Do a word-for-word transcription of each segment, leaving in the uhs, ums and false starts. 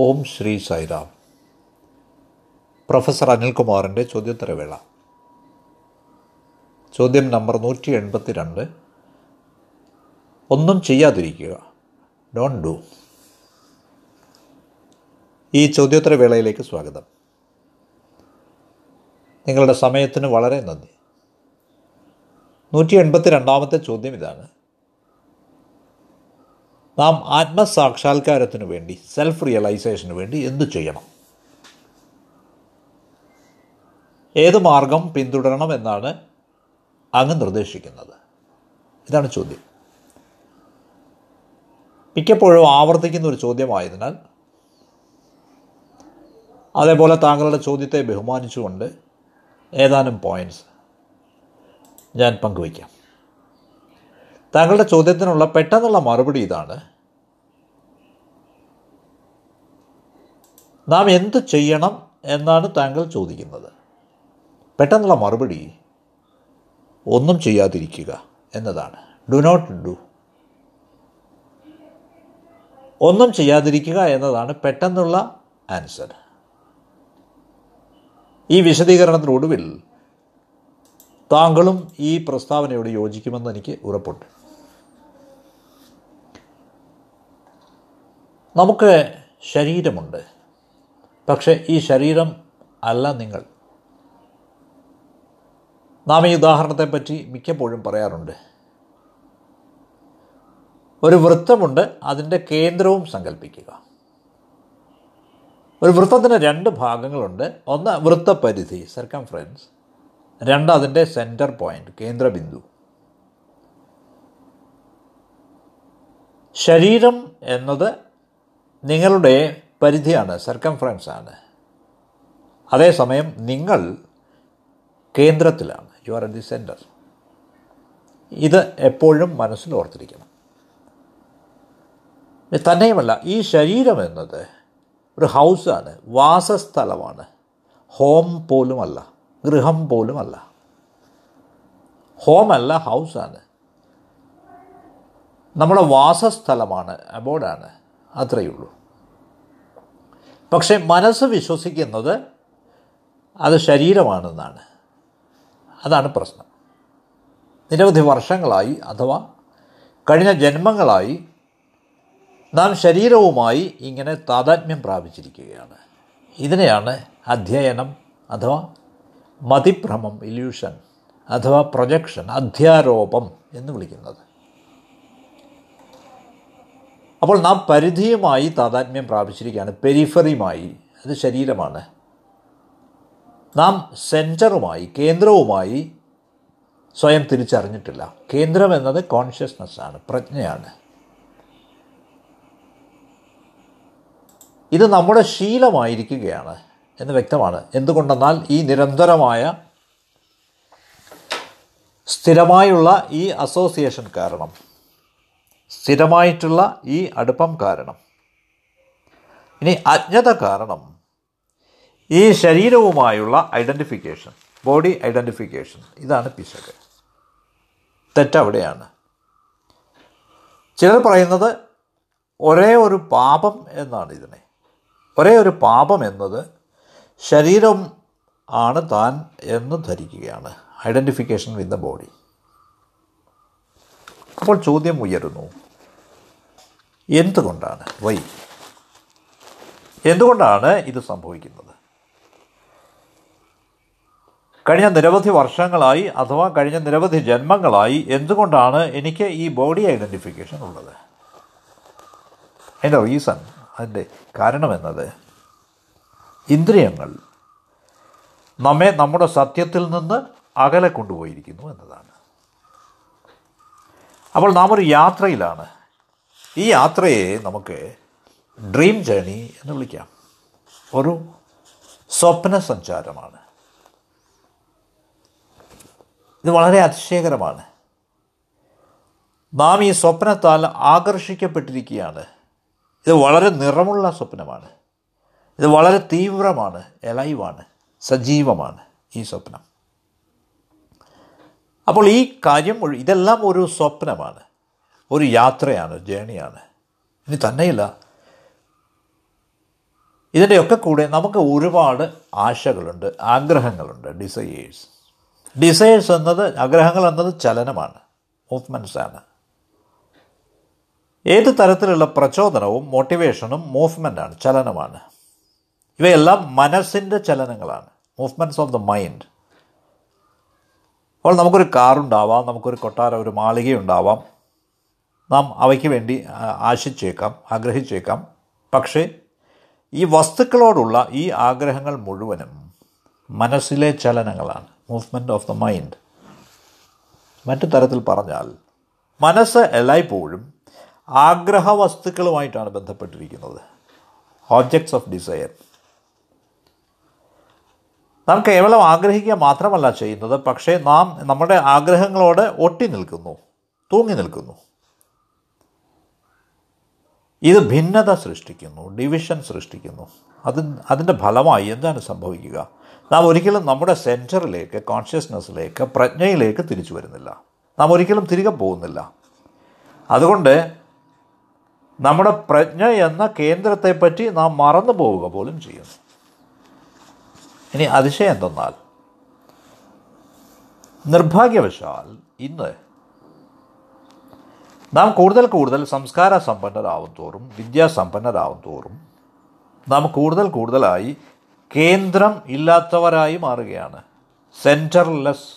ഓം Shri Sairam. Professor അനിൽകുമാറിൻ്റെ ചോദ്യോത്തരവേള. ചോദ്യം നമ്പർ നൂറ്റി എൺപത്തി രണ്ട്. ഒന്നും ചെയ്യാതിരിക്കുക, ഡോൺ ഡു. ഈ ചോദ്യോത്തരവേളയിലേക്ക് സ്വാഗതം. നിങ്ങളുടെ സമയത്തിന് വളരെ നന്ദി. നൂറ്റി എൺപത്തി രണ്ടാമത്തെ ചോദ്യം ഇതാണ്. നാം ആത്മസാക്ഷാത്കാരത്തിനു വേണ്ടി, സെൽഫ് റിയലൈസേഷന് വേണ്ടി എന്തു ചെയ്യണം? ഏത് മാർഗം പിന്തുടരണമെന്നാണ് അങ്ങ് നിർദ്ദേശിക്കുന്നത്? ഇതാണ് ചോദ്യം. മിക്കപ്പോഴും ആവർത്തിക്കുന്ന ഒരു ചോദ്യമായതിനാൽ, അതേപോലെ താങ്കളുടെ ചോദ്യത്തെ ബഹുമാനിച്ചുകൊണ്ട് ഏതാനും പോയിൻറ്റ്സ് ഞാൻ പങ്കുവയ്ക്കാം. താങ്കളുടെ ചോദ്യത്തിനുള്ള പെട്ടെന്നുള്ള മറുപടി ഇതാണ്: നാം എന്ത് ചെയ്യണം എന്നാണ് താങ്കൾ ചോദിക്കുന്നത്. പെട്ടെന്നുള്ള മറുപടി ഒന്നും ചെയ്യാതിരിക്കുക എന്നതാണ്. Do not do. ഒന്നും ചെയ്യാതിരിക്കുക എന്നതാണ് പെട്ടെന്നുള്ള ആൻസർ. ഈ വിശദീകരണത്തിനൊടുവിൽ താങ്കളും ഈ പ്രസ്താവനയോട് യോജിക്കുമെന്ന് എനിക്ക് ഉറപ്പുണ്ട്. നമുക്ക് ശരീരമുണ്ട്, പക്ഷേ ഈ ശരീരം അല്ല നിങ്ങൾ. നാം ഈ ഉദാഹരണത്തെപ്പറ്റി മിക്കപ്പോഴും പറയാറുണ്ട്. ഒരു വൃത്തമുണ്ട്, അതിൻ്റെ കേന്ദ്രവും സങ്കല്പിക്കുക. ഒരു വൃത്തത്തിന് രണ്ട് ഭാഗങ്ങളുണ്ട്. ഒന്ന് വൃത്തപരിധി, സർക്കംഫറൻസ്. രണ്ട് അതിൻ്റെ സെൻറ്റർ പോയിൻ്റ്, കേന്ദ്രബിന്ദു. ശരീരം എന്നത് നിങ്ങളുടെ പരിധിയാണ്, സർക്കംഫറൻസ് ആണ്. അതേസമയം നിങ്ങൾ കേന്ദ്രത്തിലാണ്, you are at the centre. ഇത് എപ്പോഴും മനസ്സിൽ ഓർത്തിരിക്കണം. തന്നെയുമല്ല, ഈ ശരീരം എന്നത് ഒരു ഹൗസാണ്, വാസസ്ഥലമാണ്. ഹോം പോലുമല്ല, ഗൃഹം പോലുമല്ല. ഹോമല്ല, ഹൗസാണ്. നമ്മുടെ വാസസ്ഥലമാണ്, അബോർഡാണ്. അത്രയേ ഉള്ളൂ. പക്ഷേ മനസ്സ് വിശ്വസിക്കുന്നത് അത് ശരീരമാണെന്നാണ്. അതാണ് പ്രശ്നം. നിരവധി വർഷങ്ങളായി, അഥവാ കഴിഞ്ഞ ജന്മങ്ങളായി നാം ശരീരവുമായി ഇങ്ങനെ താദാത്മ്യം പ്രാപിച്ചിരിക്കുകയാണ്. ഇതിനെയാണ് അധ്യയനം അഥവാ മതിഭ്രമം, ഇല്യൂഷൻ അഥവാ പ്രൊജക്ഷൻ, അധ്യാരോപം എന്ന് വിളിക്കുന്നത്. അപ്പോൾ നാം പരിധിയുമായി താദാത്മ്യം പ്രാപിച്ചിരിക്കുകയാണ്, പെരിഫറിയുമായി, അത് ശരീരമാണ്. നാം സെൻറ്ററുമായി, കേന്ദ്രവുമായി സ്വയം തിരിച്ചറിഞ്ഞിട്ടില്ല. കേന്ദ്രം എന്നത് കോൺഷ്യസ്നെസ്സാണ്, പ്രജ്ഞയാണ്. ഇത് നമ്മുടെ ശീലമായിരിക്കുകയാണ് എന്ന് വ്യക്തമാണ്. എന്തുകൊണ്ടെന്നാൽ ഈ നിരന്തരമായ സ്ഥിരമായുള്ള ഈ അസോസിയേഷൻ കാരണം, സ്ഥിരമായിട്ടുള്ള ഈ അടുപ്പം കാരണം, ഇനി അജ്ഞത കാരണം ഈ ശരീരവുമായുള്ള ഐഡൻറ്റിഫിക്കേഷൻ, ബോഡി ഐഡൻറ്റിഫിക്കേഷൻ, ഇതാണ് പിശക്. തെറ്റവിടെയാണ്. ചിലർ പറയുന്നത് ഒരേ ഒരു പാപം എന്നാണ് ഇതിനെ. ഒരേ ഒരു പാപം എന്നത് ശരീരം ആണ് താൻ എന്ന് ധരിക്കുകയാണ്, ഐഡൻറ്റിഫിക്കേഷൻ വിത്ത് ദ ബോഡി. അപ്പോൾ ചോദ്യം ഉയരുന്നു, എന്തുകൊണ്ടാണ് വൈ എന്തുകൊണ്ടാണ് ഇത് സംഭവിക്കുന്നത്? കഴിഞ്ഞ നിരവധി വർഷങ്ങളായി, അഥവാ കഴിഞ്ഞ നിരവധി ജന്മങ്ങളായി എന്തുകൊണ്ടാണ് എനിക്ക് ഈ ബോഡി ഐഡൻറ്റിഫിക്കേഷൻ ഉള്ളത്? അതിൻ്റെ റീസൺ, അതിൻ്റെ കാരണമെന്നത്, ഇന്ദ്രിയങ്ങൾ നമ്മെ നമ്മുടെ സത്യത്തിൽ നിന്ന് അകലെ കൊണ്ടുപോയിരിക്കുന്നു എന്നതാണ്. അപ്പോൾ നാം ഒരു യാത്രയിലാണ്. ഈ യാത്രയെ നമുക്ക് ഡ്രീം ജേണി എന്ന് വിളിക്കാം. ഒരു സ്വപ്ന സഞ്ചാരമാണ് ഇത്. വളരെ അതിശയകരമാണ്. നാം ഈ സ്വപ്നത്താൽ ആകർഷിക്കപ്പെട്ടിരിക്കുകയാണ്. ഇത് വളരെ നിറമുള്ള സ്വപ്നമാണ്. ഇത് വളരെ തീവ്രമാണ്, എലൈവാണ്, സജീവമാണ് ഈ സ്വപ്നം. അപ്പോൾ ഈ കാര്യം, ഇതെല്ലാം ഒരു സ്വപ്നമാണ്, ഒരു യാത്രയാണ്, ജേണിയാണ്. ഇനി തന്നെയില്ല, ഇതിൻ്റെയൊക്കെ കൂടെ നമുക്ക് ഒരുപാട് ആശകളുണ്ട്, ആഗ്രഹങ്ങളുണ്ട്, ഡിസയേഴ്സ്. ഡിസയേഴ്സ് എന്നത്, ആഗ്രഹങ്ങൾ എന്നത് ചലനമാണ്, മൂവ്മെൻറ്റ്സാണ്. ഏത് തരത്തിലുള്ള പ്രചോദനവും മോട്ടിവേഷനും മൂവ്മെൻറ്റാണ്, ചലനമാണ്. ഇവയെല്ലാം മനസ്സിൻ്റെ ചലനങ്ങളാണ്, മൂവ്മെൻറ്റ്സ് ഓഫ് ദ മൈൻഡ്. അപ്പോൾ നമുക്കൊരു കാറുണ്ടാവാം, നമുക്കൊരു കൊട്ടാരം, ഒരു മാളികയുണ്ടാവാം, നാം അവയ്ക്ക് വേണ്ടി ആശിച്ചേക്കാം, ആഗ്രഹിച്ചേക്കാം. പക്ഷേ ഈ വസ്തുക്കളോടുള്ള ഈ ആഗ്രഹങ്ങൾ മുഴുവനും മനസ്സിലെ ചലനങ്ങളാണ്, മൂവ്മെൻറ്റ് ഓഫ് ദ മൈൻഡ്. മറ്റു തരത്തിൽ പറഞ്ഞാൽ മനസ്സ് എല്ലായ്പ്പോഴും ആഗ്രഹ വസ്തുക്കളുമായിട്ടാണ് ബന്ധപ്പെട്ടിരിക്കുന്നത്, ഓബ്ജക്ട്സ് ഓഫ് ഡിസയർ. നാം കേവലം ആഗ്രഹിക്കുക മാത്രമല്ല ചെയ്യുന്നത്, പക്ഷേ നാം നമ്മുടെ ആഗ്രഹങ്ങളോട് ഒട്ടി നിൽക്കുന്നു, തൂങ്ങി നിൽക്കുന്നു. ഇത് ഭിന്നത സൃഷ്ടിക്കുന്നു, ഡിവിഷൻ സൃഷ്ടിക്കുന്നു. അത് അതിൻ്റെ ഫലമായി എന്താണ് സംഭവിക്കുക? നാം ഒരിക്കലും നമ്മുടെ സെൻറ്ററിലേക്ക്, കോൺഷ്യസ്നെസ്സിലേക്ക്, പ്രജ്ഞയിലേക്ക് തിരിച്ചു വരുന്നില്ല, നാം ഒരിക്കലും തിരികെ പോകുന്നില്ല. അതുകൊണ്ട് നമ്മുടെ പ്രജ്ഞ എന്ന കേന്ദ്രത്തെപ്പറ്റി നാം മറന്നു പോവുക പോലും ചെയ്യുന്നു. ഇനി അതിശയം എന്തെന്നാൽ, നിർഭാഗ്യവശാൽ ഇന്ന് നാം കൂടുതൽ കൂടുതൽ സംസ്കാര സമ്പന്നരാകും തോറും, വിദ്യാസമ്പന്നരാകും തോറും നാം കൂടുതൽ കൂടുതലായി കേന്ദ്രം ഇല്ലാത്തവരായി മാറുകയാണ്, സെൻറ്റർലെസ്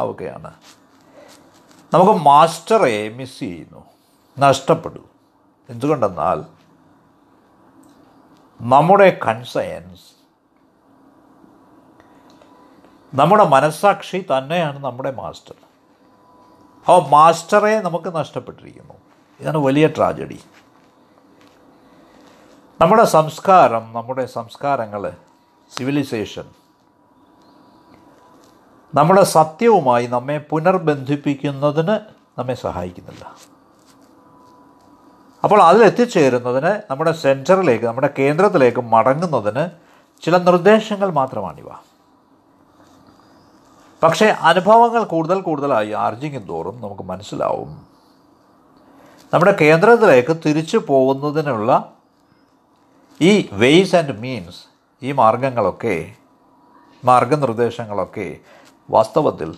ആവുകയാണ്. നമുക്ക് മാസ്റ്ററെ മിസ് ചെയ്യുന്നു, നഷ്ടപ്പെടും. എന്തുകൊണ്ടെന്നാൽ നമ്മുടെ കൺസയൻസ്, നമ്മുടെ മനസ്സാക്ഷി തന്നെയാണ് നമ്മുടെ മാസ്റ്റർ. ആ മാസ്റ്ററെ നമുക്ക് നഷ്ടപ്പെട്ടിരിക്കുന്നു. ഇതാണ് വലിയ ട്രാജഡി. നമ്മുടെ സംസ്കാരം, നമ്മുടെ സംസ്കാരങ്ങൾ, സിവിലൈസേഷൻ നമ്മുടെ സത്യവുമായി നമ്മെ പുനർബന്ധിപ്പിക്കുന്നതിന് നമ്മെ സഹായിക്കുന്നില്ല. അപ്പോൾ അതിലെത്തിച്ചേരുന്നതിന്, നമ്മുടെ സെൻറ്ററിലേക്ക്, നമ്മുടെ കേന്ദ്രത്തിലേക്ക് മടങ്ങുന്നതിന് ചില നിർദ്ദേശങ്ങൾ മാത്രമാണിവ. പക്ഷേ അനുഭവങ്ങൾ കൂടുതൽ കൂടുതലായി ആർജിക്കും തോറും നമുക്ക് മനസ്സിലാവും, നമ്മുടെ കേന്ദ്രത്തിലേക്ക് തിരിച്ചു പോകുന്നതിനുള്ള ഈ വേയ്സ് ആൻഡ് മീൻസ്, ഈ മാർഗങ്ങളൊക്കെ, മാർഗനിർദ്ദേശങ്ങളൊക്കെ വാസ്തവത്തിൽ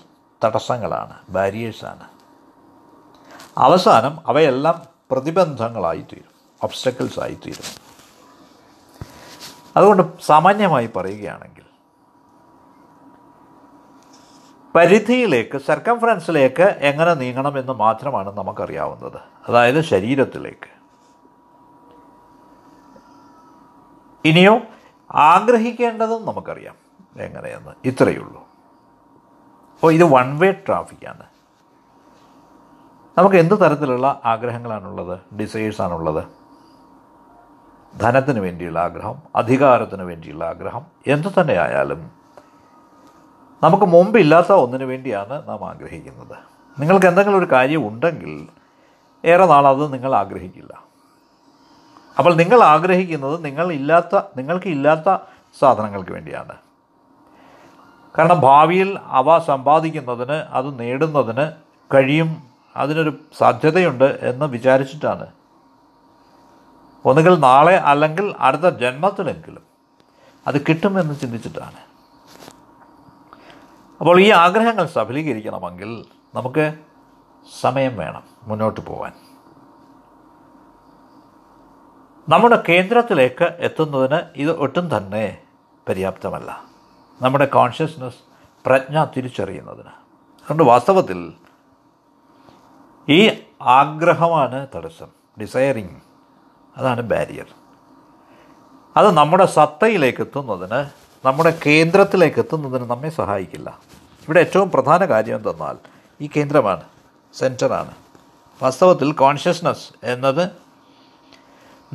തടസ്സങ്ങളാണ്, ബാരിയേഴ്സാണ്. അവസാനം അവയെല്ലാം പ്രതിബന്ധങ്ങളായിത്തീരും, ഒബ്സ്റ്റക്കിൾസ് ആയിത്തീരും. അതുകൊണ്ട് സാമാന്യമായി പറയുകയാണെങ്കിൽ, പരിധിയിലേക്ക്, സർക്കംഫറൻസിലേക്ക് എങ്ങനെ നീങ്ങണമെന്ന് മാത്രമാണ് നമുക്കറിയാവുന്നത്. അതായത് ശരീരത്തിലേക്ക്. ഇനിയോ ആഗ്രഹിക്കേണ്ടതും നമുക്കറിയാം എങ്ങനെയെന്ന്. ഇത്രയേ ഉള്ളൂ. അപ്പോൾ ഇത് വൺ വേ ട്രാഫിക്കാണ്. നമുക്ക് എന്ത് തരത്തിലുള്ള ആഗ്രഹങ്ങളാണുള്ളത്, ഡിസയേഴ്സാണുള്ളത്? ധനത്തിന് വേണ്ടിയുള്ള ആഗ്രഹം, അധികാരത്തിന് വേണ്ടിയുള്ള ആഗ്രഹം, എന്തു തന്നെ ആയാലും നമുക്ക് മുമ്പില്ലാത്ത ഒന്നിനു വേണ്ടിയാണ് നാം ആഗ്രഹിക്കുന്നത്. നിങ്ങൾക്ക് എന്തെങ്കിലും ഒരു കാര്യം ഉണ്ടെങ്കിൽ ഏറെ നാളത് നിങ്ങൾ ആഗ്രഹിക്കില്ല. അപ്പോൾ നിങ്ങൾ ആഗ്രഹിക്കുന്നത് നിങ്ങൾ ഇല്ലാത്ത, നിങ്ങൾക്ക് ഇല്ലാത്ത സാധനങ്ങൾക്ക് വേണ്ടിയാണ്. കാരണം ഭാവിയിൽ അവ സമ്പാദിക്കുന്നതിന്, അത് നേടുന്നതിന് കഴിയും, അതിനൊരു സാധ്യതയുണ്ട് എന്ന് വിചാരിച്ചിട്ടാണ്. ഒന്നുകിൽ നാളെ അല്ലെങ്കിൽ അടുത്ത ജന്മത്തിലെങ്കിലും അത് കിട്ടുമെന്ന് ചിന്തിച്ചിട്ടാണ്. അപ്പോൾ ഈ ആഗ്രഹങ്ങൾ സഫലീകരിക്കണമെങ്കിൽ നമുക്ക് സമയം വേണം മുന്നോട്ട് പോകാൻ. നമ്മുടെ കേന്ദ്രത്തിലേക്ക് എത്തുന്നതിന് ഇത് ഒട്ടും തന്നെ പര്യാപ്തമല്ല, നമ്മുടെ കോൺഷ്യസ്നസ്, പ്രജ്ഞ തിരിച്ചറിയുന്നതിന്. അതുകൊണ്ട് വാസ്തവത്തിൽ ഈ ആഗ്രഹമാണ് തടസ്സം, ഡിസയറിങ്, അതാണ് ബാരിയർ. അത് നമ്മുടെ സത്തയിലേക്ക് എത്തുന്നതിന്, നമ്മുടെ കേന്ദ്രത്തിലേക്ക് എത്തുന്നതിന് നമ്മെ സഹായിക്കില്ല. ഇവിടെ ഏറ്റവും പ്രധാന കാര്യം എന്തെന്നാൽ, ഈ കേന്ദ്രമാണ്, സെൻറ്ററാണ്. വാസ്തവത്തിൽ കോൺഷ്യസ്നസ് എന്നത്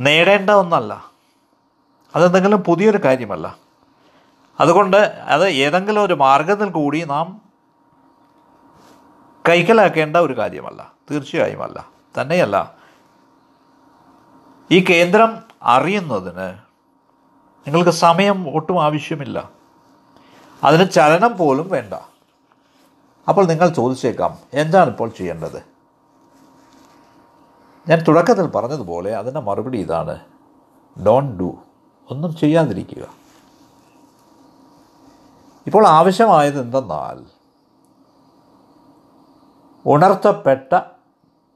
നേടേണ്ട ഒന്നല്ല, അതെന്തെങ്കിലും പുതിയൊരു കാര്യമല്ല. അതുകൊണ്ട് അത് ഏതെങ്കിലും ഒരു മാർഗത്തിൽ കൂടി നാം കൈക്കലാക്കേണ്ട ഒരു കാര്യമല്ല, തീർച്ചയായും അല്ല. തന്നെയല്ല, ഈ കേന്ദ്രം അറിയുന്നതിന് നിങ്ങൾക്ക് സമയം ഒട്ടും ആവശ്യമില്ല, അതിന് ചലനം പോലും വേണ്ട. അപ്പോൾ നിങ്ങൾ ചോദിച്ചേക്കാം, എന്താണ് ഇപ്പോൾ ചെയ്യേണ്ടത്? ഞാൻ തുടക്കത്തിൽ പറഞ്ഞതുപോലെ അതിൻ്റെ മറുപടി ഇതാണ്, ഡോണ്ട് ഡു. ഒന്നും ചെയ്യാതിരിക്കുക. ഇപ്പോൾ ആവശ്യമായത് എന്തെന്നാൽ ഉണർത്തപ്പെട്ട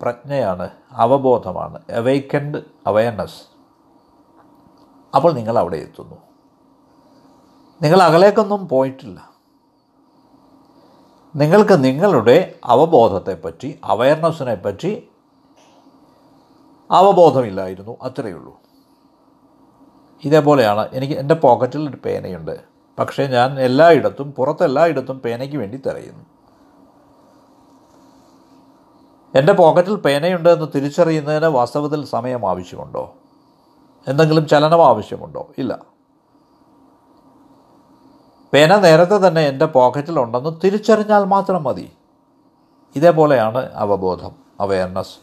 പ്രജ്ഞയാണ്, അവബോധമാണ്, അവേക്കൻഡ് അവയർനെസ്. അപ്പോൾ നിങ്ങൾ അവിടെ എത്തുന്നു. നിങ്ങൾ അകലേക്കൊന്നും പോയിട്ടില്ല. നിങ്ങൾക്ക് നിങ്ങളുടെ അവബോധത്തെപ്പറ്റി, അവയർനെസ്സിനെ പറ്റി അവബോധമില്ലായിരുന്നു, അത്രയേ ഉള്ളൂ. ഇതേപോലെയാണ് എനിക്ക് എൻ്റെ പോക്കറ്റിൽ ഒരു പേനയുണ്ട്, പക്ഷേ ഞാൻ എല്ലായിടത്തും പുറത്തെല്ലായിടത്തും പേനയ്ക്ക് വേണ്ടി തിരയുന്നു. എൻ്റെ പോക്കറ്റിൽ പേനയുണ്ട് എന്ന് തിരിച്ചറിയുന്നതിന് വാസ്തവത്തിൽ സമയം ആവശ്യമുണ്ടോ? എന്തെങ്കിലും ചലനം ആവശ്യമുണ്ടോ? ഇല്ല. പേന നേരത്തെ തന്നെ എൻ്റെ പോക്കറ്റിലുണ്ടെന്ന് തിരിച്ചറിഞ്ഞാൽ മാത്രം മതി. ഇതേപോലെയാണ് അവബോധം, അവയർനെസ്.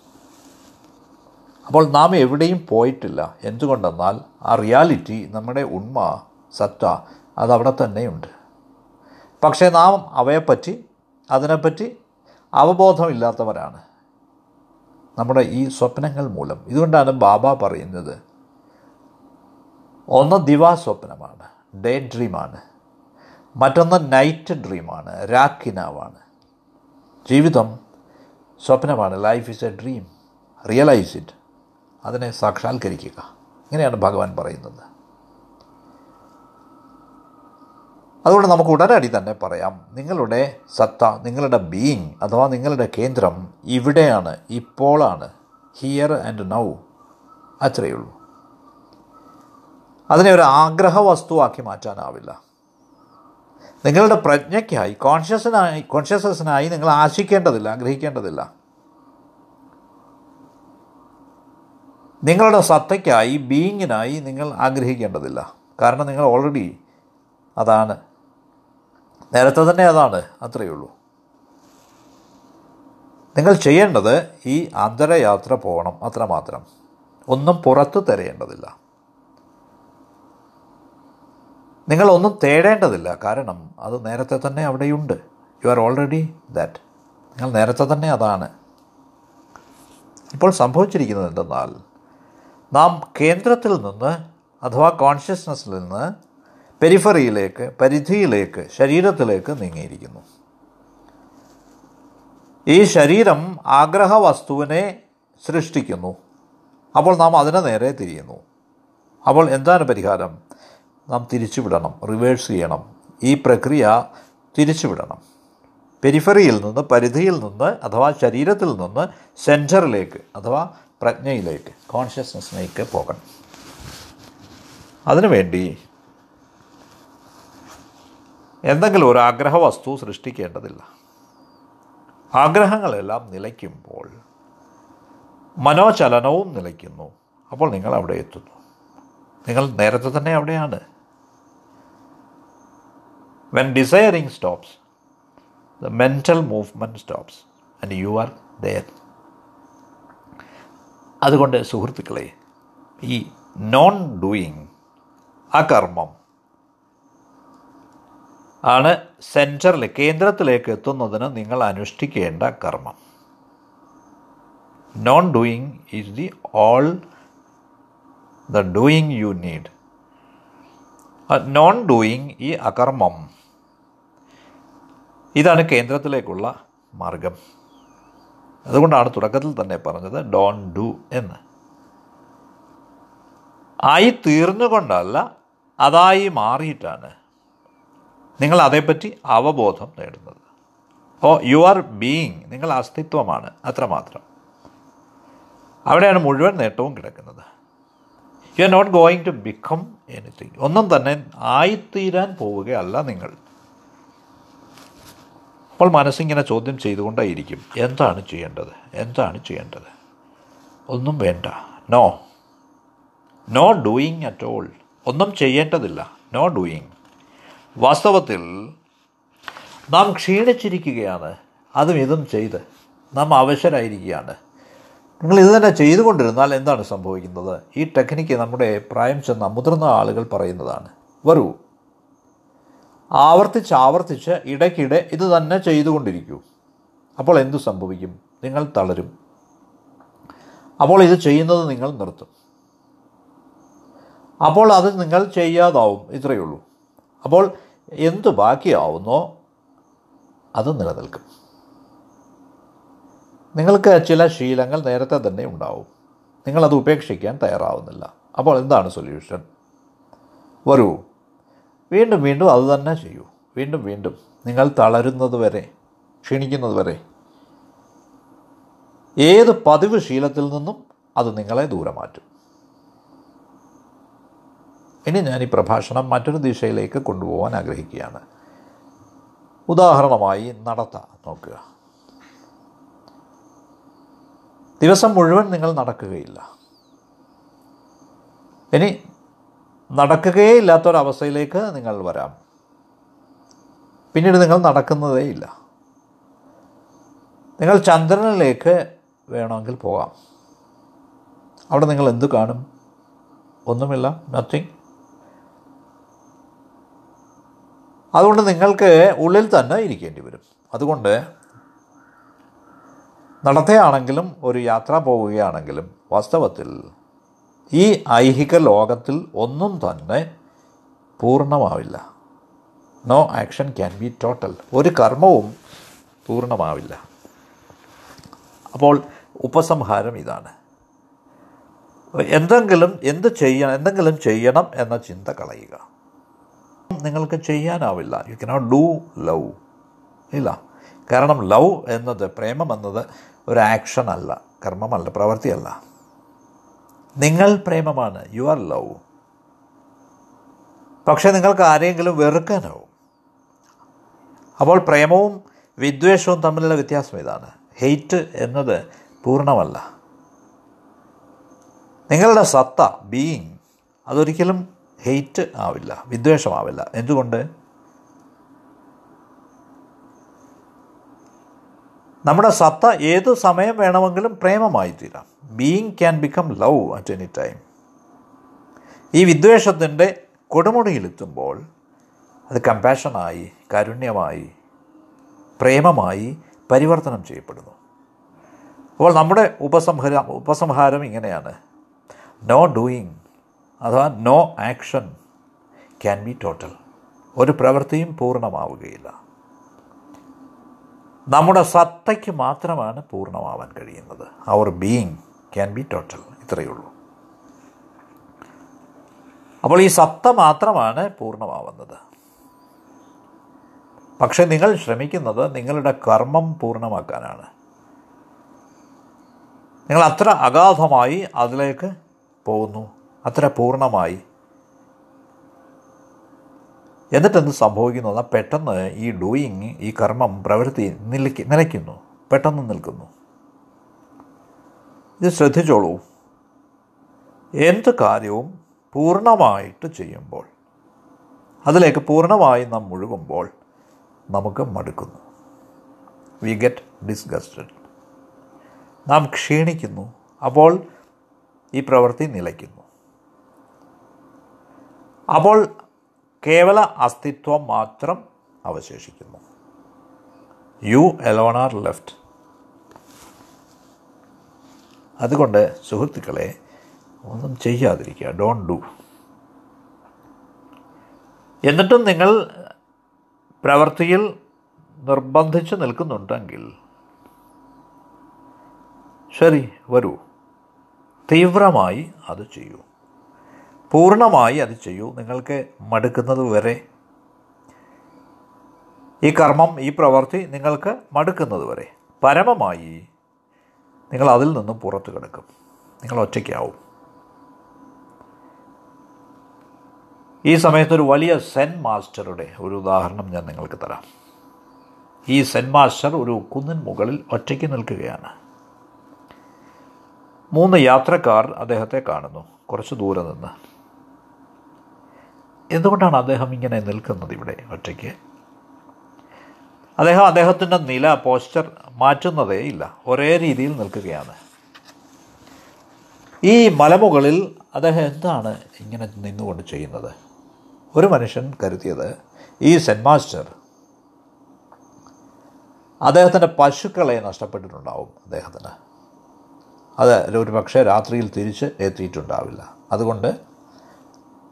അപ്പോൾ നാം എവിടെയും പോയിട്ടില്ല. എന്തുകൊണ്ടെന്നാൽ ആ റിയാലിറ്റി, നമ്മുടെ ഉണ്മ, സത്ത, അതവിടെ തന്നെയുണ്ട്. പക്ഷേ നാം അവയെപ്പറ്റി, അതിനെപ്പറ്റി അവബോധമില്ലാത്തവരാണ്, നമ്മുടെ ഈ സ്വപ്നങ്ങൾ മൂലം. ഇതുകൊണ്ടാണ് ബാബ പറയുന്നത്, ഒന്ന് ദിവാ സ്വപ്നമാണ്, ഡേ ഡ്രീമാണ്, മറ്റൊന്ന് നൈറ്റ് ഡ്രീമാണ്, രാക്കിനാവാണ്. ജീവിതം സ്വപ്നമാണ്. Life is a dream. Realise it. അതിനെ സാക്ഷാത്കരിക്കുക. ഇങ്ങനെയാണ് ഭഗവാൻ പറയുന്നത്. അതുകൊണ്ട് നമുക്ക് ഉടനടി തന്നെ പറയാം, നിങ്ങളുടെ സത്ത, നിങ്ങളുടെ ബീയിങ് അഥവാ നിങ്ങളുടെ കേന്ദ്രം ഇവിടെയാണ്, ഇപ്പോളാണ്, ഹിയർ ആൻഡ് നൗ, അത്രയേ ഉള്ളൂ. അതിനെ ഒരു ആഗ്രഹ വസ്തുവാക്കി മാറ്റാനാവില്ല. നിങ്ങളുടെ പ്രജ്ഞയ്ക്കായി, കോൺഷ്യസിനായി കോൺഷ്യസ്നെസ്സിനായി നിങ്ങൾ ആശിക്കേണ്ടതില്ല, ആഗ്രഹിക്കേണ്ടതില്ല. നിങ്ങളുടെ സത്തയ്ക്കായി, ബീയിങ്ങിനായി നിങ്ങൾ ആഗ്രഹിക്കേണ്ടതില്ല. കാരണം നിങ്ങൾ ഓൾറെഡി അതാണ്, നേരത്തെ തന്നെ അതാണ്, അത്രയേ ഉള്ളൂ. നിങ്ങൾ ചെയ്യേണ്ടത് ഈ അന്തരയാത്ര പോകണം, അത്രമാത്രം. ഒന്നും പുറത്ത് തിരയേണ്ടതില്ല, നിങ്ങളൊന്നും തേടേണ്ടതില്ല. കാരണം അത് നേരത്തെ തന്നെ അവിടെയുണ്ട്. You are already that. നിങ്ങൾ നേരത്തെ തന്നെ അതാണ്. ഇപ്പോൾ സംഭവിച്ചിരിക്കുന്നത് എന്തെന്നാൽ, നാം കേന്ദ്രത്തിൽ നിന്ന് അഥവാ കോൺഷ്യസ്നെസ്സിൽ നിന്ന് പെരിഫറിയിലേക്ക്, പരിധിയിലേക്ക്, ശരീരത്തിലേക്ക് നീങ്ങിയിരിക്കുന്നു. ഈ ശരീരം ആഗ്രഹ വസ്തുവിനെ സൃഷ്ടിക്കുന്നു. അപ്പോൾ നാം അതിനെ നേരെ തിരിയുന്നു. അപ്പോൾ എന്താണ് പരിഹാരം? നാം തിരിച്ചുവിടണം, റിവേഴ്സ് ചെയ്യണം. ഈ പ്രക്രിയ തിരിച്ചുവിടണം. പെരിഫറിയിൽ നിന്ന്, പരിധിയിൽ നിന്ന് അഥവാ ശരീരത്തിൽ നിന്ന് സെൻറ്ററിലേക്ക് അഥവാ പ്രജ്ഞയിലേക്ക്, കോൺഷ്യസ്നെസ്സിലേക്ക് പോകണം. അതിനുവേണ്ടി എന്തെങ്കിലും ഒരു ആഗ്രഹ വസ്തു സൃഷ്ടിക്കേണ്ടതില്ല. ആഗ്രഹങ്ങളെല്ലാം നിലയ്ക്കുമ്പോൾ മനോചലനവും നിലയ്ക്കുന്നു. അപ്പോൾ നിങ്ങൾ അവിടെ എത്തുന്നു. നിങ്ങൾ നേരത്തെ തന്നെ അവിടെയാണ്. When desiring stops, the mental movement stops and you are there. അതുകൊണ്ട് സുഹൃത്തുക്കളെ, ഈ നോൺ ഡൂയിങ്, ആ കർമ്മം ആണ് സെൻറ്ററിൽ, കേന്ദ്രത്തിലേക്ക് എത്തുന്നതിന് നിങ്ങൾ അനുഷ്ഠിക്കേണ്ട കർമ്മം. Non doing is the all the doing you need. Non doing, ഈ അകർമ്മം, ഇതാണ് കേന്ദ്രത്തിലേക്കുള്ള മാർഗം. അതുകൊണ്ടാണ് തുടക്കത്തിൽ തന്നെ പറഞ്ഞത് ഡോൺ ഡു എന്ന്. ആയി തീർന്നുകൊണ്ടല്ല, അതായി മാറിയിട്ടാണ് നിങ്ങൾ അതേപ്പറ്റി അവബോധം നേടുന്നത്. ഓ യു ആർ ബീയിങ്, നിങ്ങൾ അസ്തിത്വമാണ്, അത്രമാത്രം. അവിടെയാണ് മുഴുവൻ നേട്ടവും കിടക്കുന്നത്. You are not going to become anything. ഒന്നും തന്നെ ആയിത്തീരാൻ പോവുകയല്ല നിങ്ങൾ. അപ്പോൾ മനസ്സിങ്ങനെ ചോദ്യം ചെയ്തുകൊണ്ടേയിരിക്കും, എന്താണ് ചെയ്യേണ്ടത്, എന്താണ് ചെയ്യേണ്ടത്? ഒന്നും വേണ്ട. No no doing at all. ഒന്നും ചെയ്യേണ്ടതില്ല. No doing. വാസ്തവത്തിൽ നാം ക്ഷീണിച്ചിരിക്കുകയാണ്, അതും ഇതും ചെയ്ത് നാം അവശരായിരിക്കുകയാണ്. നിങ്ങൾ ഇത് തന്നെ ചെയ്തുകൊണ്ടിരുന്നാൽ എന്താണ് സംഭവിക്കുന്നത്? ഈ ടെക്നിക്ക് നമ്മുടെ പ്രായം ചെന്ന മുതിർന്ന ആളുകൾ പറയുന്നതാണ്. വരൂ, ആവർത്തിച്ച് ആവർത്തിച്ച് ഇടയ്ക്കിടെ ഇത് തന്നെ ചെയ്തുകൊണ്ടിരിക്കൂ. അപ്പോൾ എന്തു സംഭവിക്കും? നിങ്ങൾ തളരും. അപ്പോൾ ഇത് ചെയ്യുന്നത് നിങ്ങൾ നിർത്തും. അപ്പോൾ അത് നിങ്ങൾ ചെയ്യാതാവും. ഇത്രയേ ഉള്ളൂ. അപ്പോൾ എന്ത് ബാക്കിയാവുന്നോ അത് നിലനിൽക്കും. നിങ്ങൾക്ക് ചില ശീലങ്ങൾ നേരത്തെ തന്നെ ഉണ്ടാവും, നിങ്ങളത് ഉപേക്ഷിക്കാൻ തയ്യാറാവുന്നില്ല. അപ്പോൾ എന്താണ് സൊല്യൂഷൻ? വരൂ, വീണ്ടും വീണ്ടും അത് തന്നെ ചെയ്യൂ. വീണ്ടും വീണ്ടും നിങ്ങൾ തളരുന്നത് വരെ, ക്ഷീണിക്കുന്നത് വരെ. ഏത് പതിവ് ശീലത്തിൽ നിന്നും അത് നിങ്ങളെ ദൂരെ മാറ്റും. ഇനി ഞാൻ ഈ പ്രഭാഷണം മറ്റൊരു ദിശയിലേക്ക് കൊണ്ടുപോകാൻ ആഗ്രഹിക്കുകയാണ്. ഉദാഹരണമായി നടത്ത നോക്കുക. ദിവസം മുഴുവൻ നിങ്ങൾ നടക്കുകയില്ല. ഇനി നടക്കുകയേ ഇല്ലാത്തൊരവസ്ഥയിലേക്ക് നിങ്ങൾ വരാം. പിന്നീട് നിങ്ങൾ നടക്കുന്നതേ ഇല്ല. നിങ്ങൾ ചന്ദ്രനിലേക്ക് വേണമെങ്കിൽ പോകാം. അവിടെ നിങ്ങൾ എന്തു കാണും? ഒന്നുമില്ല, നത്തിങ്. അതുകൊണ്ട് നിങ്ങൾക്ക് ഉള്ളിൽ തന്നെ ഇരിക്കേണ്ടി വരും. അതുകൊണ്ട് നടത്തുകയാണെങ്കിലും ഒരു യാത്ര പോവുകയാണെങ്കിലും വാസ്തവത്തിൽ ഈ ഐഹിക ലോകത്തിൽ ഒന്നും തന്നെ പൂർണ്ണമാവില്ല. No action can be total. ഒരു കർമ്മവും പൂർണ്ണമാവില്ല. അപ്പോൾ ഉപസംഹാരം ഇതാണ്: എന്തെങ്കിലും എന്ത് ചെയ്യണം എന്തെങ്കിലും ചെയ്യണം എന്ന ചിന്ത കളയുക. നിങ്ങൾക്ക് ചെയ്യാനാവില്ല. You cannot do love. ഇല്ല, കാരണം ലവ് എന്നത്, പ്രേമം എന്നത് ഒരു ആക്ഷൻ അല്ല, കർമ്മമല്ല, പ്രവൃത്തിയല്ല. നിങ്ങൾ പ്രേമമാണ്, യു ആർ ലവ്. പക്ഷേ നിങ്ങൾക്ക് ആരെങ്കിലും വെറുക്കാനാവും. അപ്പോൾ പ്രേമവും വിദ്വേഷവും തമ്മിലുള്ള വ്യത്യാസം ഇതാണ്. ഹെയ്റ്റ് എന്നത് പൂർണ്ണമല്ല. നിങ്ങളുടെ സത്ത, ബീയിങ്, അതൊരിക്കലും ഹെയ്റ്റ് ആവില്ല, വിദ്വേഷമാവില്ല. എന്തുകൊണ്ട്? നമ്മുടെ സത്ത ഏതു സമയം വേണമെങ്കിലും പ്രേമമായി തീരാം. Being can become love at any time. ഈ വിദ്വേഷത്തിൻ്റെ കൊടുമുടിയിലെത്തുമ്പോൾ അത് കമ്പാഷനായി, കാരുണ്യമായി, പ്രേമമായി പരിവർത്തനം ചെയ്യപ്പെടുന്നു. അപ്പോൾ നമ്മുടെ ഉപസംഹാര ഉപസംഹാരം ഇങ്ങനെയാണ്: നോ ഡൂയിങ് അഥവാ no action can be total. ഒരു പ്രവൃത്തിയും പൂർണ്ണമാവുകയില്ല. നമ്മുടെ സത്തയ്ക്ക് മാത്രമാണ് പൂർണ്ണമാവാൻ കഴിയുന്നത്. Our being can be total. ഇത്രയേ ഉള്ളൂ. അപ്പോൾ ഈ സത്ത മാത്രമാണ് പൂർണ്ണമാവുന്നത്. പക്ഷേ നിങ്ങൾ ശ്രമിക്കുന്നത് നിങ്ങളുടെ കർമ്മം പൂർണ്ണമാക്കാനാണ്. നിങ്ങൾ അത്ര അഗാധമായി അതിലേക്ക് പോകുന്നു, അത്ര പൂർണ്ണമായി. എന്നിട്ടെന്ത് സംഭവിക്കുന്നു? പെട്ടെന്ന് ഈ ഡൂയിങ്, ഈ കർമ്മം, പ്രവൃത്തി നിലയ്ക്കുന്നു, പെട്ടെന്ന് നിൽക്കുന്നു. ഇത് ശ്രദ്ധിച്ചോളൂ. എന്ത് കാര്യവും പൂർണ്ണമായിട്ട് ചെയ്യുമ്പോൾ, അതിലേക്ക് പൂർണ്ണമായി നാം മുഴുകുമ്പോൾ നമുക്ക് മടുക്കുന്നു. We get disgusted. നാം ക്ഷീണിക്കുന്നു. അപ്പോൾ ഈ പ്രവൃത്തി നിലയ്ക്കുന്നു. അപ്പോൾ കേവല അസ്തിത്വം മാത്രം അവശേഷിക്കുന്നു. You alone are left. അതുകൊണ്ട് സുഹൃത്തുക്കളെ, ഒന്നും ചെയ്യാതിരിക്കുക. Don't do. എന്നിട്ടും നിങ്ങൾ പ്രവൃത്തിയിൽ നിർബന്ധിച്ച് നിൽക്കുന്നുണ്ടെങ്കിൽ, ശരി, വരൂ, തീവ്രമായി അത് ചെയ്യൂ, പൂർണ്ണമായി അത് ചെയ്യൂ. നിങ്ങൾക്ക് മടുക്കുന്നത് വരെ, ഈ കർമ്മം, ഈ പ്രവൃത്തി നിങ്ങൾക്ക് മടുക്കുന്നത് വരെ പരമമായി നിങ്ങൾ അതിൽ നിന്നും പുറത്തു കിടക്കും. നിങ്ങൾ ഒറ്റയ്ക്കാവും. ഈ സമയത്തൊരു വലിയ സെൻ മാസ്റ്ററുടെ ഒരു ഉദാഹരണം ഞാൻ നിങ്ങൾക്ക് തരാം. ഈ സെൻ മാസ്റ്റർ ഒരു കുന്നിൻ മുകളിൽ ഒറ്റയ്ക്ക് നിൽക്കുകയാണ്. മൂന്ന് യാത്രക്കാർ അദ്ദേഹത്തെ കാണുന്നു, കുറച്ച് ദൂരെ നിന്ന്. എന്തുകൊണ്ടാണ് അദ്ദേഹം ഇങ്ങനെ നിൽക്കുന്നത് ഇവിടെ ഒറ്റയ്ക്ക്? അദ്ദേഹം അദ്ദേഹത്തിൻ്റെ നില, പോസ്ചർ മാറ്റുന്നതേ ഇല്ല, ഒരേ രീതിയിൽ നിൽക്കുകയാണ്. ഈ മലമുകളിൽ അദ്ദേഹം എന്താണ് ഇങ്ങനെ നിന്നുകൊണ്ട് ചെയ്യുന്നത്? ഒരു മനുഷ്യൻ കരുതിയത് ഈ സെൻ മാസ്റ്റർ അദ്ദേഹത്തിൻ്റെ പശുക്കളെ നഷ്ടപ്പെട്ടിട്ടുണ്ടാവും. അദ്ദേഹത്തിന് അത് ഒരു പക്ഷേ രാത്രിയിൽ തിരിച്ച് എത്തിയിട്ടുണ്ടാവില്ല. അതുകൊണ്ട്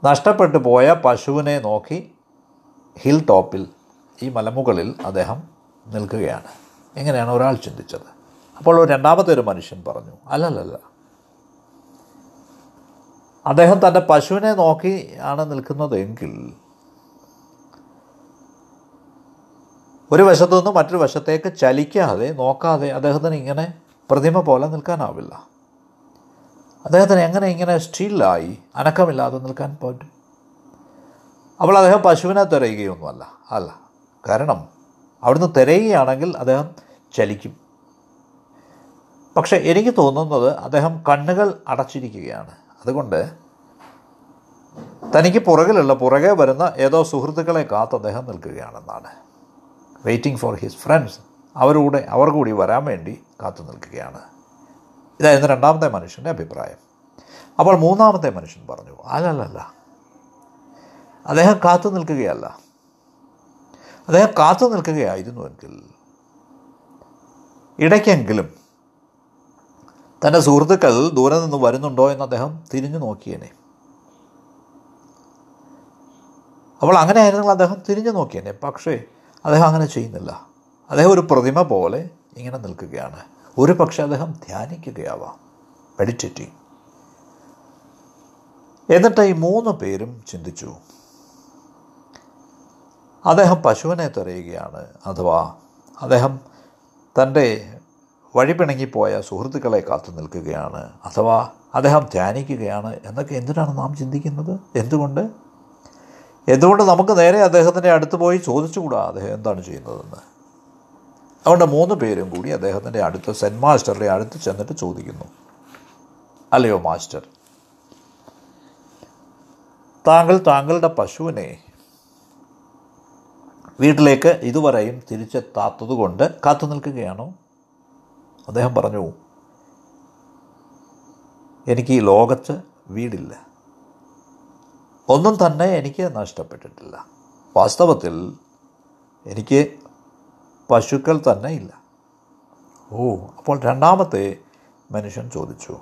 നഷ്ടപ്പെട്ടു പോയ പശുവിനെ നോക്കി ഹിൽ ടോപ്പിൽ, ഈ മലമുകളിൽ അദ്ദേഹം നിൽക്കുകയാണ്. എങ്ങനെയാണ് ഒരാൾ ചിന്തിച്ചത്? അപ്പോൾ രണ്ടാമത്തെ ഒരു മനുഷ്യൻ പറഞ്ഞു, അല്ലല്ലല്ല, അദ്ദേഹം തൻ്റെ പശുവിനെ നോക്കി ആണ് നിൽക്കുന്നതെങ്കിൽ ഒരു വശത്തു നിന്ന് മറ്റൊരു വശത്തേക്ക് ചലിക്കാതെ, നോക്കാതെ അദ്ദേഹത്തിന് ഇങ്ങനെ പ്രതിമ പോലെ നിൽക്കാനാവില്ല. അദ്ദേഹത്തിന് എങ്ങനെ ഇങ്ങനെ സ്റ്റില്ലായി അനക്കമില്ലാതെ നിൽക്കാൻ പറ്റും? അപ്പോൾ അദ്ദേഹം പശുവിനെ തിരയുകയൊന്നുമല്ല, അല്ല, കാരണം അവിടുന്ന് തിരയുകയാണെങ്കിൽ അദ്ദേഹം ചലിക്കും. പക്ഷേ എനിക്ക് തോന്നുന്നത് അദ്ദേഹം കണ്ണുകൾ അടച്ചിരിക്കുകയാണ്. അതുകൊണ്ട് തനിക്ക് പുറകിലുള്ള, പുറകെ വരുന്ന ഏതോ സുഹൃത്തുക്കളെ കാത്ത് അദ്ദേഹം നിൽക്കുകയാണെന്നാണ്. വെയ്റ്റിംഗ് ഫോർ ഹിസ് ഫ്രണ്ട്സ്, അവരുടെ അവർ കൂടി വരാൻ വേണ്ടി കാത്തു നിൽക്കുകയാണ്. ഇതായിരുന്നു രണ്ടാമത്തെ മനുഷ്യൻ്റെ അഭിപ്രായം. അപ്പോൾ മൂന്നാമത്തെ മനുഷ്യൻ പറഞ്ഞു, അല്ലല്ലല്ല, അദ്ദേഹം കാത്തു നിൽക്കുകയല്ല, അദ്ദേഹം കാത്തു നിൽക്കുകയായിരുന്നുവെങ്കിൽ ഇടയ്ക്കെങ്കിലും തൻ്റെ സുഹൃത്തുക്കൾ ദൂരെ നിന്ന് വരുന്നുണ്ടോ എന്ന് അദ്ദേഹം തിരിഞ്ഞു നോക്കിയേനെ. അപ്പോൾ അങ്ങനെ ആയിരുന്നെങ്കിൽ അദ്ദേഹം തിരിഞ്ഞു നോക്കിയേനെ. പക്ഷേ അദ്ദേഹം അങ്ങനെ ചെയ്യുന്നില്ല. അദ്ദേഹം ഒരു പ്രതിമ പോലെ ഇങ്ങനെ നിൽക്കുകയാണ്. ഒരു പക്ഷേ അദ്ദേഹം ധ്യാനിക്കുകയാവാം, മെഡിറ്റേറ്റിംഗ്. എന്നിട്ട് ഈ മൂന്ന് പേരും ചിന്തിച്ചു, അദ്ദേഹം പശുവിനെ തിരയുകയാണ്, അഥവാ അദ്ദേഹം തൻ്റെ വഴിപിണങ്ങിപ്പോയ സുഹൃത്തുക്കളെ കാത്തു നിൽക്കുകയാണ്, അഥവാ അദ്ദേഹം ധ്യാനിക്കുകയാണ് എന്നൊക്കെ എന്തിനാണ് നാം ചിന്തിക്കുന്നത്? എന്തുകൊണ്ട് എന്തുകൊണ്ട് നമുക്ക് നേരെ അദ്ദേഹത്തിൻ്റെ അടുത്ത് പോയി ചോദിച്ചുകൂടാ അദ്ദേഹം എന്താണ് ചെയ്യുന്നതെന്ന്? അതുകൊണ്ട് മൂന്ന് പേരും കൂടി അദ്ദേഹത്തിൻ്റെ അടുത്ത്, സെൻ മാസ്റ്ററുടെ അടുത്ത് ചെന്നിട്ട് ചോദിക്കുന്നു, അല്ലയോ മാസ്റ്റർ, താങ്കൾ താങ്കളുടെ പശുവിനെ വീട്ടിലേക്ക് ഇതുവരെയും തിരിച്ചെത്താത്തതുകൊണ്ട് കാത്തു നിൽക്കുകയാണോ? അദ്ദേഹം പറഞ്ഞു, എനിക്ക് ഈ ലോകത്ത് വീടില്ല, ഒന്നും തന്നെ എനിക്ക് നഷ്ടപ്പെട്ടിട്ടില്ല, വാസ്തവത്തിൽ എനിക്ക് പശുക്കൾ തന്നെ ഇല്ല. ഓ, അപ്പോൾ രണ്ടാമത്തെ മനുഷ്യൻ ചോദിച്ചു,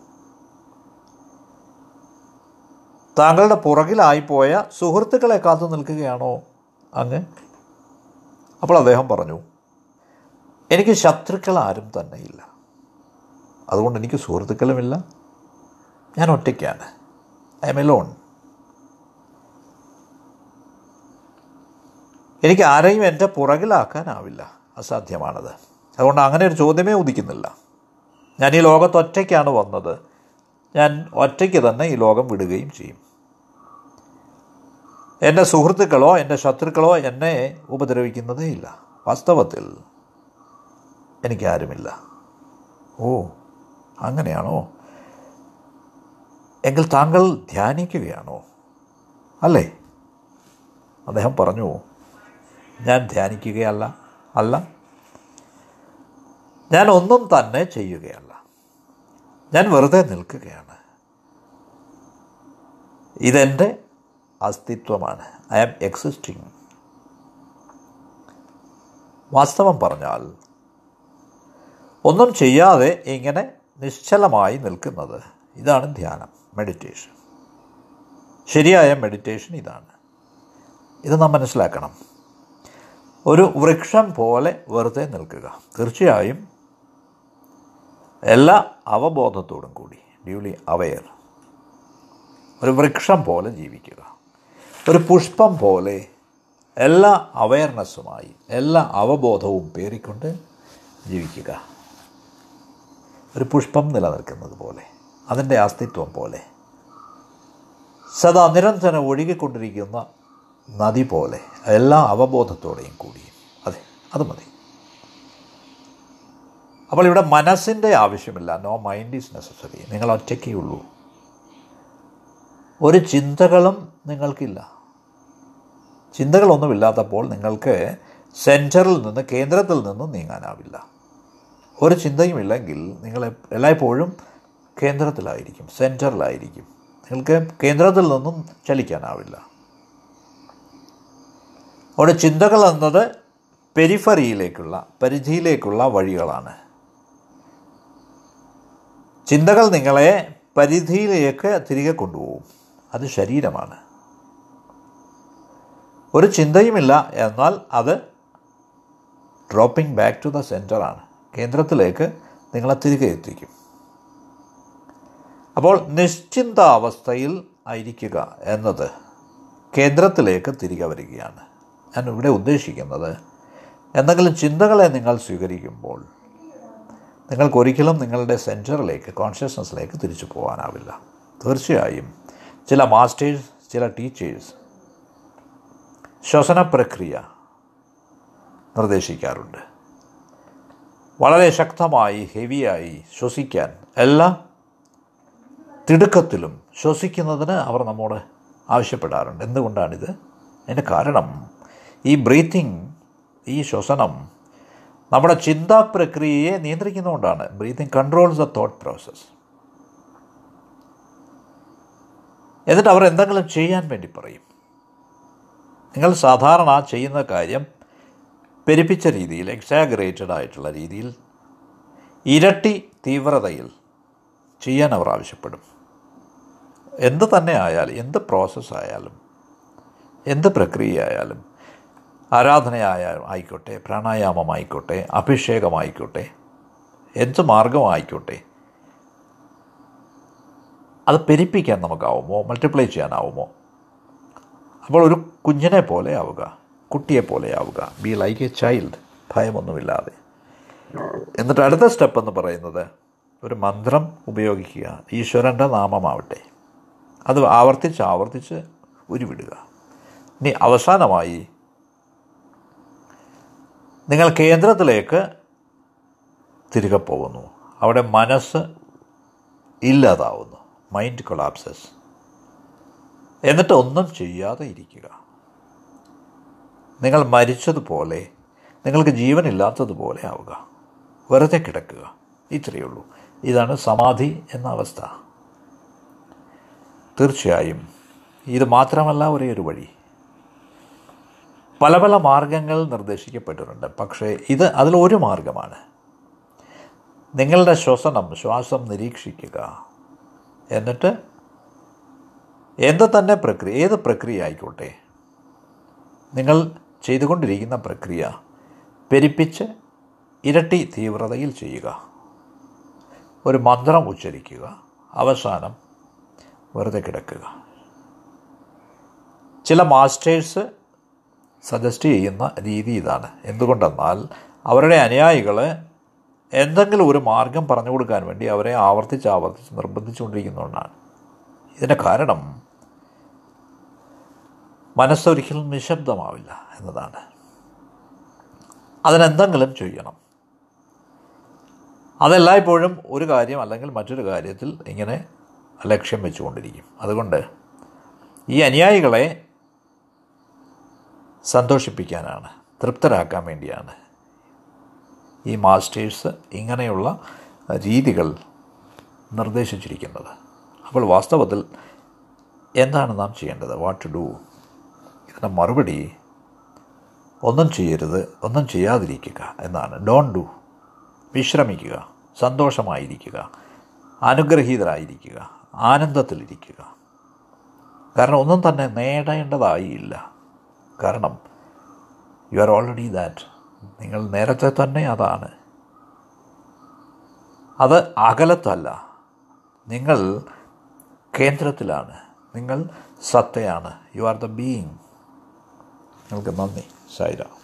താങ്കളുടെ പുറകിലായിപ്പോയ സുഹൃത്തുക്കളെ കാത്തു നിൽക്കുകയാണോ അങ്ങ്? അപ്പോൾ അദ്ദേഹം പറഞ്ഞു, എനിക്ക് ശത്രുക്കൾ ആരും തന്നെ ഇല്ല, അതുകൊണ്ട് എനിക്ക് സുഹൃത്തുക്കളുമില്ല, ഞാൻ ഒറ്റയ്ക്കാണ്, ഐ എം എലോൺ, എനിക്ക് ആരെയും എൻ്റെ പുറകിലാക്കാനാവില്ല, അസാധ്യമാണത്. അതുകൊണ്ട് അങ്ങനെ ഒരു ചോദ്യമേ ഉദിക്കുന്നില്ല. ഞാൻ ഈ ലോകത്ത് ഒറ്റയ്ക്കാണ് വന്നത്, ഞാൻ ഒറ്റയ്ക്ക് തന്നെ ഈ ലോകം വിടുകയും ചെയ്യും. എൻ്റെ സുഹൃത്തുക്കളോ എൻ്റെ ശത്രുക്കളോ എന്നെ ഉപദ്രവിക്കുന്നതേ ഇല്ല, വാസ്തവത്തിൽ എനിക്കാരുമില്ല. ഓ, അങ്ങനെയാണോ? എങ്കിൽ താങ്കൾ ധ്യാനിക്കുകയാണോ അല്ലേ? അദ്ദേഹം പറഞ്ഞു, ഞാൻ ധ്യാനിക്കുകയല്ല, അല്ല, ഞാൻ ഒന്നും തന്നെ ചെയ്യുകയല്ല, ഞാൻ വെറുതെ നിൽക്കുകയാണ്, ഇതെൻ്റെ അസ്തിത്വമാണ്, ഐ ആം എക്സിസ്റ്റിംഗ്. വാസ്തവം പറഞ്ഞാൽ ഒന്നും ചെയ്യാതെ ഇങ്ങനെ നിശ്ചലമായി നിൽക്കുന്നത്, ഇതാണ് ധ്യാനം, മെഡിറ്റേഷൻ. ശരിയായ മെഡിറ്റേഷൻ ഇതാണ്. ഇത് നാം മനസ്സിലാക്കണം. ഒരു വൃക്ഷം പോലെ വെറുതെ നിൽക്കുക, തീർച്ചയായും എല്ലാ അവബോധത്തോടും കൂടി, ഡ്യൂലി അവെയർ. ഒരു വൃക്ഷം പോലെ ജീവിക്കുക, ഒരു പുഷ്പം പോലെ എല്ലാ അവെയർനെസ്സുമായി, എല്ലാ അവബോധവും പേറിക്കൊണ്ട് ജീവിക്കുക. ഒരു പുഷ്പം നിലനിൽക്കുന്നത് പോലെ, അതിൻ്റെ അസ്തിത്വം പോലെ, സദാ നിരന്തരം ഒഴുകിക്കൊണ്ടിരിക്കുന്ന നദി പോലെ, എല്ലാ അവബോധത്തോടെയും കൂടി. അതെ, അത് മതി. അപ്പോൾ ഇവിടെ മനസ്സിൻ്റെ ആവശ്യമില്ല, നോ മൈൻഡ് ഈസ് നെസസറി. നിങ്ങൾ ഒറ്റയ്ക്കേ ഉള്ളൂ, ഒരു ചിന്തകളും നിങ്ങൾക്കില്ല. ചിന്തകളൊന്നുമില്ലാത്തപ്പോൾ നിങ്ങൾക്ക് സെൻറ്ററിൽ നിന്ന്, കേന്ദ്രത്തിൽ നിന്ന് നീങ്ങാനാവില്ല. ഒരു ചിന്തയുമില്ലെങ്കിൽ നിങ്ങൾ എല്ലായ്പ്പോഴും കേന്ദ്രത്തിലായിരിക്കും, സെൻറ്ററിലായിരിക്കും. നിങ്ങൾക്ക് കേന്ദ്രത്തിൽ നിന്നും ചലിക്കാനാവില്ല. അവിടെ ചിന്തകൾ എന്നത് പെരിഫറിയിലേക്കുള്ള, പരിധിയിലേക്കുള്ള വഴികളാണ്. ചിന്തകൾ നിങ്ങളെ പരിധിയിലേക്ക് തിരികെ കൊണ്ടുപോകും. അത് ശരീരമാണ്, ഒരു ചിന്തയുമില്ല. എന്നാൽ അത് ഡ്രോപ്പിംഗ് ബാക്ക് ടു ദ സെൻറ്ററാണ്, കേന്ദ്രത്തിലേക്ക് നിങ്ങളെ തിരികെ എത്തിക്കും. അപ്പോൾ നിശ്ചിന്താവസ്ഥയിൽ ആയിരിക്കുക എന്നത് കേന്ദ്രത്തിലേക്ക് തിരികെ വരികയാണ്. ഞാൻ ഇവിടെ ഉദ്ദേശിക്കുന്നത്, എന്തെങ്കിലും ചിന്തകളെ നിങ്ങൾ സ്വീകരിക്കുമ്പോൾ നിങ്ങൾക്കൊരിക്കലും നിങ്ങളുടെ സെൻറ്ററിലേക്ക്, കോൺഷ്യസ്നസ്സിലേക്ക് തിരിച്ചു പോകാനാവില്ല. തീർച്ചയായും ചില മാസ്റ്റേഴ്സ്, ചില ടീച്ചേഴ്സ് ശ്വസന പ്രക്രിയ നിർദ്ദേശിക്കാറുണ്ട്. വളരെ ശക്തമായി, ഹെവിയായി ശ്വസിക്കാൻ, എല്ലാ തിടുക്കത്തിലും ശ്വസിക്കുന്നതിന് അവർ നമ്മോട് ആവശ്യപ്പെടാറുണ്ട്. എന്തുകൊണ്ടാണിത്? അതിൻ്റെ കാരണം ഈ ബ്രീത്തിങ്, ഈ ശ്വസനം നമ്മുടെ ചിന്താ പ്രക്രിയയെ നിയന്ത്രിക്കുന്നതുകൊണ്ടാണ്. Breathing controls the thought process. എന്നിട്ട് അവർ എന്തെങ്കിലും ചെയ്യാൻ വേണ്ടി പറയും. നിങ്ങൾ സാധാരണ ചെയ്യുന്ന കാര്യം പെരുപ്പിച്ച രീതിയിൽ, എക്സാഗറേറ്റഡ് ആയിട്ടുള്ള രീതിയിൽ, ഇരട്ടി തീവ്രതയിൽ ചെയ്യാൻ അവർ ആവശ്യപ്പെടും. എന്ത് തന്നെ ആയാലും, എന്ത് പ്രോസസ്സായാലും, എന്ത് പ്രക്രിയ ആയാലും, ആരാധനയായാലും ആയിക്കോട്ടെ, പ്രാണായാമമായിക്കോട്ടെ, അഭിഷേകമായിക്കോട്ടെ, എന്ത് മാർഗമായിക്കോട്ടെ, അത് പെരുപ്പിക്കാൻ നമുക്കാവുമോ? മൾട്ടിപ്ലൈ ചെയ്യാനാവുമോ? അപ്പോൾ ഒരു കുഞ്ഞിനെ പോലെ ആവുക, കുട്ടിയെ പോലെ ആവുക, ബി ലൈക്ക് എ ചൈൽഡ്, ഭയമൊന്നുമില്ലാതെ. എന്നിട്ട് അടുത്ത സ്റ്റെപ്പ് എന്ന് പറയുന്നത് ഒരു മന്ത്രം ഉപയോഗിക്കുക. ഈശ്വരൻ്റെ നാമമാവട്ടെ, അത് ആവർത്തിച്ച് ആവർത്തിച്ച് ഉരുവിടുക. ഇനി അവസാനമായി നിങ്ങൾ കേന്ദ്രത്തിലേക്ക് തിരികെ പോകുന്നു. അവിടെ മനസ്സ് ഇല്ലാതാവുന്നു, മൈൻഡ് കൊളാപ്സസ്. എന്നിട്ട് ഒന്നും ചെയ്യാതെ ഇരിക്കുക. നിങ്ങൾ മരിച്ചതുപോലെ, നിങ്ങൾക്ക് ജീവനില്ലാത്തതുപോലെ ആവുക, വെറുതെ കിടക്കുക. ഇത്രയേ ഉള്ളൂ. ഇതാണ് സമാധി എന്ന അവസ്ഥ. തീർച്ചയായും ഇത് മാത്രമല്ല ഒരേ ഒരു വഴി. പല പല മാർഗങ്ങൾ നിർദ്ദേശിക്കപ്പെട്ടിട്ടുണ്ട്, പക്ഷേ ഇത് അതിലൊരു മാർഗമാണ്. നിങ്ങളുടെ ശ്വസനം, ശ്വാസം നിരീക്ഷിക്കുക. എന്നിട്ട് എന്ത് തന്നെ പ്രക്രിയ, ഏത് പ്രക്രിയ ആയിക്കോട്ടെ, നിങ്ങൾ ചെയ്തുകൊണ്ടിരിക്കുന്ന പ്രക്രിയ പെരുപ്പിച്ച് ഇരട്ടി തീവ്രതയിൽ ചെയ്യുക. ഒരു മന്ത്രം ഉച്ചരിക്കുക. അവസാനം വെറുതെ കിടക്കുക. ചില മാസ്റ്റേഴ്സ് സജസ്റ്റ് ചെയ്യുന്ന രീതി ഇതാണ്. എന്തുകൊണ്ടെന്നാൽ അവരുടെ അനുയായികൾ എന്തെങ്കിലും ഒരു മാർഗം പറഞ്ഞു കൊടുക്കാൻ വേണ്ടി അവരെ ആവർത്തിച്ച് ആവർത്തിച്ച് നിർബന്ധിച്ചുകൊണ്ടിരിക്കുന്നതുകൊണ്ടാണ്. ഇതിൻ്റെ കാരണം മനസ്സൊരിക്കലും നിശബ്ദമാവില്ല എന്നതാണ്. അതിനെന്തെങ്കിലും ചെയ്യണം. അതെല്ലായ്പ്പോഴും ഒരു കാര്യം അല്ലെങ്കിൽ മറ്റൊരു കാര്യത്തിൽ ഇങ്ങനെ ലക്ഷ്യം വെച്ചുകൊണ്ടിരിക്കും. അതുകൊണ്ട് ഈ അനുയായികളെ സന്തോഷിപ്പിക്കാനാണ്, തൃപ്തരാക്കാൻ വേണ്ടിയാണ് ഈ മാസ്റ്റേഴ്സ് ഇങ്ങനെയുള്ള രീതികൾ നിർദ്ദേശിച്ചിരിക്കുന്നത്. അപ്പോൾ വാസ്തവത്തിൽ എന്താണ് നാം ചെയ്യേണ്ടത്? What to do? ഇതിൻ്റെ മറുപടി ഒന്നും ചെയ്യരുത്, ഒന്നും ചെയ്യാതിരിക്കുക എന്നാണ്. Don't do. വിശ്രമിക്കുക, സന്തോഷമായിരിക്കുക, അനുഗ്രഹീതരായിരിക്കുക, ആനന്ദത്തിലിരിക്കുക. കാരണം ഒന്നും തന്നെ നേടേണ്ടതായില്ല. കാരണം യു ആർ ഓൾറെഡി ദാറ്റ്. നിങ്ങൾ നേരത്തെ തന്നെ അതാണ്. അത് അകലത്തല്ല, നിങ്ങൾ കേന്ദ്രത്തിലാണ്, നിങ്ങൾ സത്തയാണ്. You are the being. നിങ്ങൾക്ക് നന്ദി. സായിരാം.